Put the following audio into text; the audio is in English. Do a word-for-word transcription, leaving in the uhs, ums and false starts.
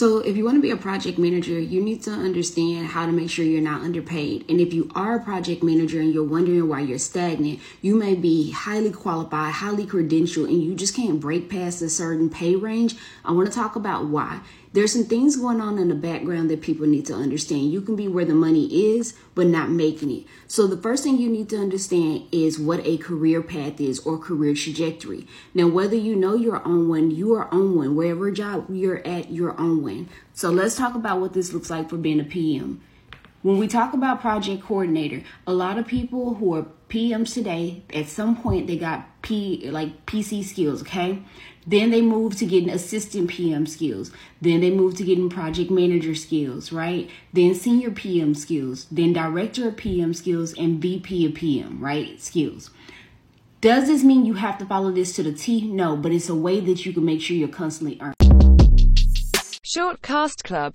So if you want to be a project manager, you need to understand how to make sure you're not underpaid. And if you are a project manager and you're wondering why you're stagnant, you may be highly qualified, highly credentialed, and you just can't break past a certain pay range. I want to talk about why. There's some things going on in the background that people need to understand. You can be where the money is, but not making it. So the first thing you need to understand is what a career path is or career trajectory. Now, whether you know you're on one, you are on one. Wherever job you're at, you're on one. So let's talk about what this looks like for being a P M. When we talk about project coordinator, a lot of people who are P Ms today, at some point they got P like P C skills, okay? Then they move to getting assistant P M skills. Then they move to getting project manager skills, right? Then senior P M skills, then director of P M skills, and V P of P M, right? Skills. Does this mean you have to follow this to the T? No, but it's a way that you can make sure you're constantly earning. Shortcast Club.